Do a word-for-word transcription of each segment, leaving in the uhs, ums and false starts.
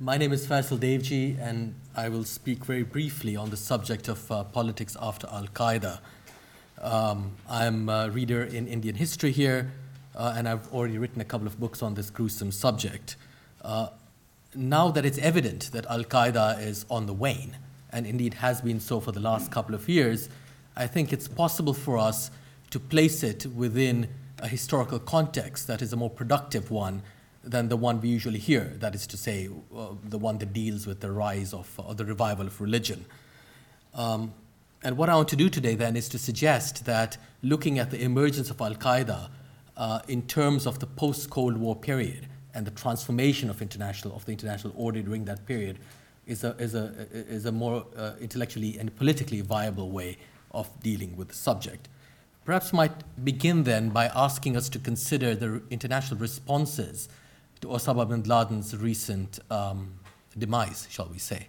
My name is Faisal Devji, and I will speak very briefly on the subject of uh, politics after Al-Qaeda. Um, I'm a reader in Indian history here, uh, and I've already written a couple of books on this gruesome subject. Uh, now that it's evident that Al-Qaeda is on the wane, and indeed has been so for the last couple of years, I think it's possible for us to place it within a historical context that is a more productive one than the one we usually hear, that is to say, uh, the one that deals with the rise of, uh, or the revival of religion. Um, and what I want to do today then is to suggest that looking at the emergence of Al-Qaeda uh, in terms of the post-Cold War period and the transformation of international, of the international order during that period is a, is a, is a more uh, intellectually and politically viable way of dealing with the subject. Perhaps might begin then by asking us to consider the international responses to Osama bin Laden's recent um, demise, shall we say.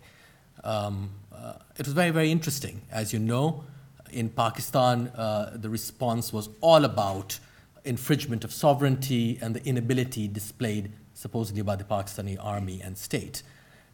Um, uh, it was very, very interesting. As you know, in Pakistan, uh, the response was all about infringement of sovereignty and the inability displayed supposedly by the Pakistani army and state.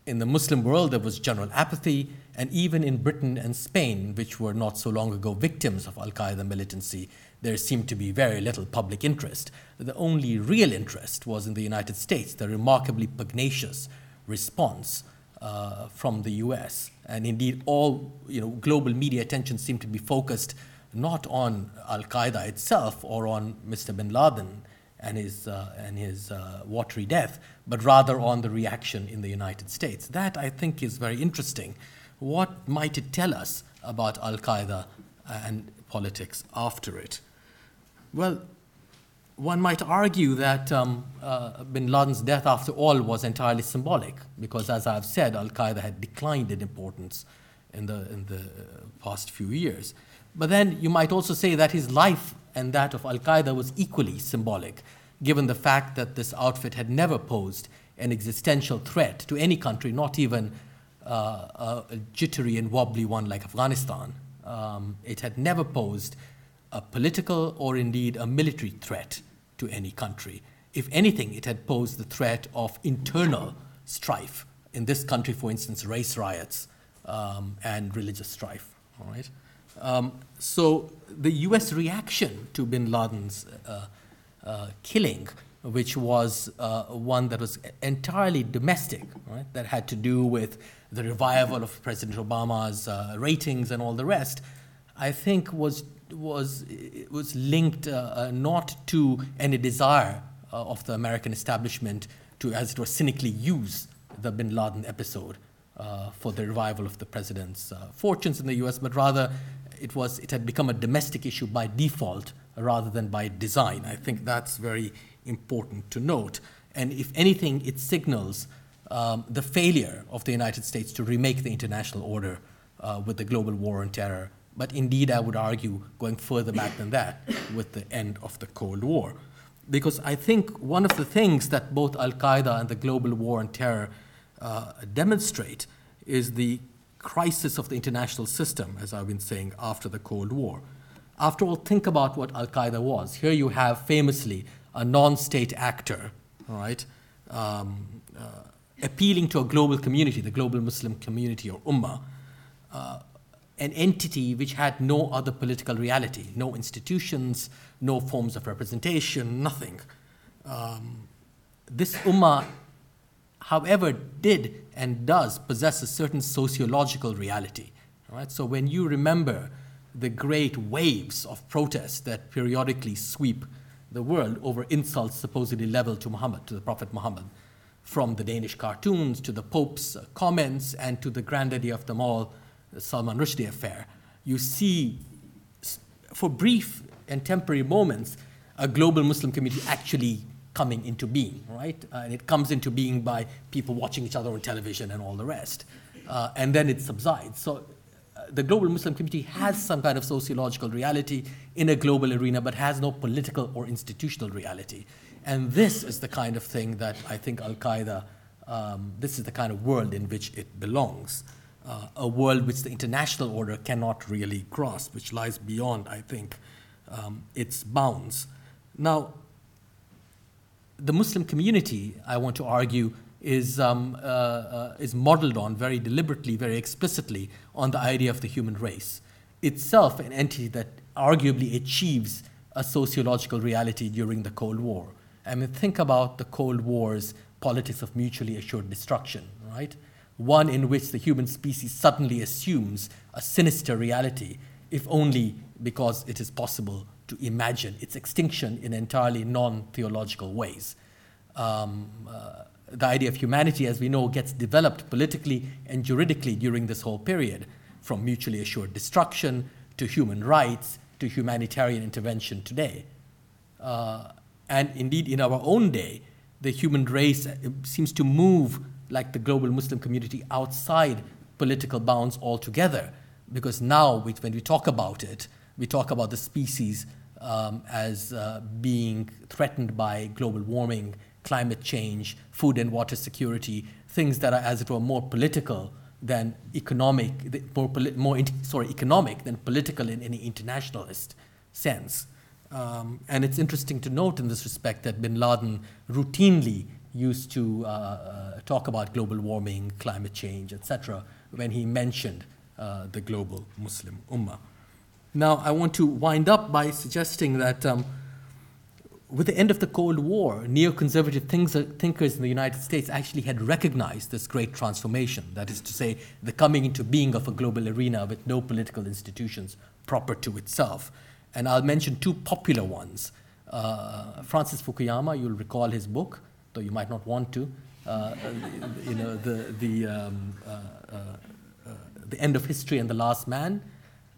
In the Muslim world, there was general apathy, and even in Britain and Spain, which were not so long ago victims of Al-Qaeda militancy, there seemed to be very little public interest. The only real interest was in the United States, the remarkably pugnacious response uh, from the U S. And indeed, all you know, global media attention seemed to be focused not on Al-Qaeda itself or on Mister bin Laden and his, uh, and his uh, watery death, but rather on the reaction in the United States. That, I think, is very interesting. What might it tell us about Al-Qaeda and politics after it? Well, one might argue that um, uh, bin Laden's death, after all, was entirely symbolic, because, as I've said, Al-Qaeda had declined in importance in the, in the past few years. But then you might also say that his life and that of Al-Qaeda was equally symbolic, given the fact that this outfit had never posed an existential threat to any country, not even uh, a jittery and wobbly one like Afghanistan. Um, it had never posed a political or indeed a military threat to any country. If anything, it had posed the threat of internal strife. In this country, for instance, race riots um, and religious strife. All right? Um, so the U S reaction to bin Laden's uh, uh, killing, which was uh, one that was entirely domestic, right, that had to do with the revival of President Obama's uh, ratings and all the rest, I think was, was, was linked uh, uh, not to any desire uh, of the American establishment to, as it were, cynically use the bin Laden episode uh, for the revival of the president's uh, fortunes in the U S, but rather it was, it had become a domestic issue by default rather than by design. I think that's very important to note. And if anything, it signals um, the failure of the United States to remake the international order uh, with the global war on terror. But indeed, I would argue, going further back than that, with the end of the Cold War. Because I think one of the things that both Al-Qaeda and the global war on terror uh, demonstrate is the crisis of the international system, as I've been saying, after the Cold War. After all, think about what Al-Qaeda was. Here you have, famously, a non-state actor, all right, um, uh, appealing to a global community, the global Muslim community, or Ummah, uh, an entity which had no other political reality, no institutions, no forms of representation, nothing. Um, this Ummah, however, did and does possess a certain sociological reality. Right? So when you remember the great waves of protest that periodically sweep the world over insults supposedly leveled to Muhammad, to the Prophet Muhammad, from the Danish cartoons to the Pope's comments and to the granddaddy of them all, the Salman Rushdie affair, you see, for brief and temporary moments, a global Muslim community actually coming into being, right? Uh, and it comes into being by people watching each other on television and all the rest. Uh, and then it subsides. So uh, the global Muslim community has some kind of sociological reality in a global arena, but has no political or institutional reality. And this is the kind of thing that I think Al-Qaeda, um, this is the kind of world in which it belongs. Uh, a world which the international order cannot really grasp, which lies beyond, I think, um, its bounds. Now, the Muslim community, I want to argue, is um, uh, uh, is modeled on very deliberately, very explicitly, on the idea of the human race, itself an entity that arguably achieves a sociological reality during the Cold War. I mean, think about the Cold War's politics of mutually assured destruction, right? One in which the human species suddenly assumes a sinister reality, if only because it is possible to imagine its extinction in entirely non-theological ways. Um, uh, the idea of humanity, as we know, gets developed politically and juridically during this whole period, from mutually assured destruction to human rights to humanitarian intervention today. Uh, and indeed, in our own day, the human race seems to move, like the global Muslim community, outside political bounds altogether, because now we, when we talk about it, we talk about the species um, as uh, being threatened by global warming, climate change, food and water security, things that are, as it were, more political than economic, more, poli- more in- sorry, economic than political in any internationalist sense. Um, and it's interesting to note in this respect that bin Laden routinely used to uh, uh, talk about global warming, climate change, et cetera, when he mentioned uh, the global Muslim Ummah. Now, I want to wind up by suggesting that um, with the end of the Cold War, neoconservative thinkers in the United States actually had recognized this great transformation, that is to say, the coming into being of a global arena with no political institutions proper to itself. And I'll mention two popular ones. Uh, Francis Fukuyama, you'll recall his book, though you might not want to, uh, you know, the, the, um, uh, uh, uh, The End of History and the Last Man,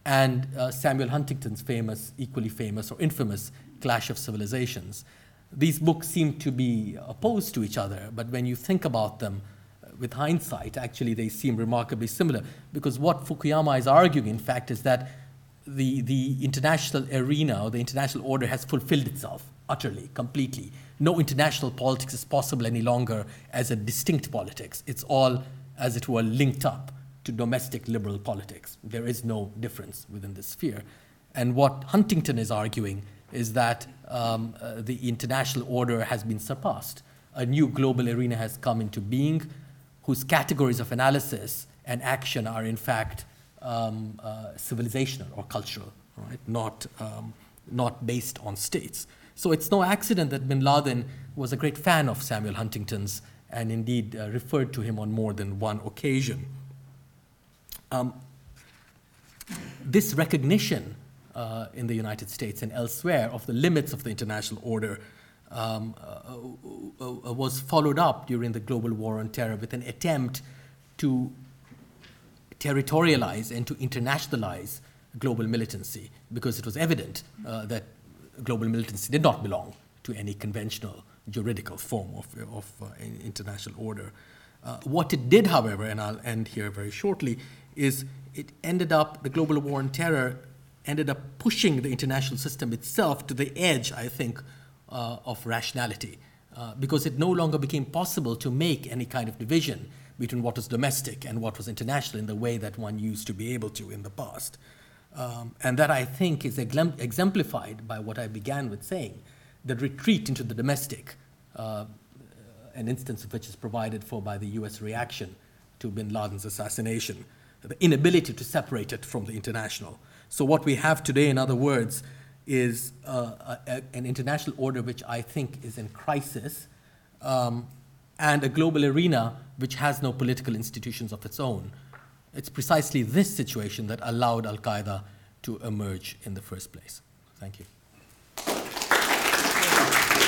and uh, Samuel Huntington's famous, equally famous or infamous Clash of Civilizations. These books seem to be opposed to each other, but when you think about them with hindsight, actually they seem remarkably similar, because what Fukuyama is arguing, in fact, is that the, the international arena or the international order has fulfilled itself utterly, completely. No international politics is possible any longer as a distinct politics. It's all, as it were, linked up to domestic liberal politics. There is no difference within this sphere. And what Huntington is arguing is that um, uh, the international order has been surpassed. A new global arena has come into being, whose categories of analysis and action are in fact um, uh, civilizational or cultural, right? Not, um, not based on states. So it's no accident that bin Laden was a great fan of Samuel Huntington's and indeed uh, referred to him on more than one occasion. Um, this recognition uh, in the United States and elsewhere of the limits of the international order um, uh, uh, uh, was followed up during the global war on terror with an attempt to territorialize and to internationalize global militancy, because it was evident uh, that global militancy did not belong to any conventional juridical form of, of uh, international order. Uh, what it did, however, and I'll end here very shortly, is it ended up, the global war on terror ended up pushing the international system itself to the edge, I think, uh, of rationality, uh, because it no longer became possible to make any kind of division between what was domestic and what was international in the way that one used to be able to in the past. Um, and that, I think, is exemplified by what I began with saying, the retreat into the domestic, uh, an instance of which is provided for by the U S reaction to bin Laden's assassination, the inability to separate it from the international. So what we have today, in other words, is uh, a, a, an international order which I think is in crisis, um, and a global arena which has no political institutions of its own. It's precisely this situation that allowed Al-Qaeda to emerge in the first place. Thank you.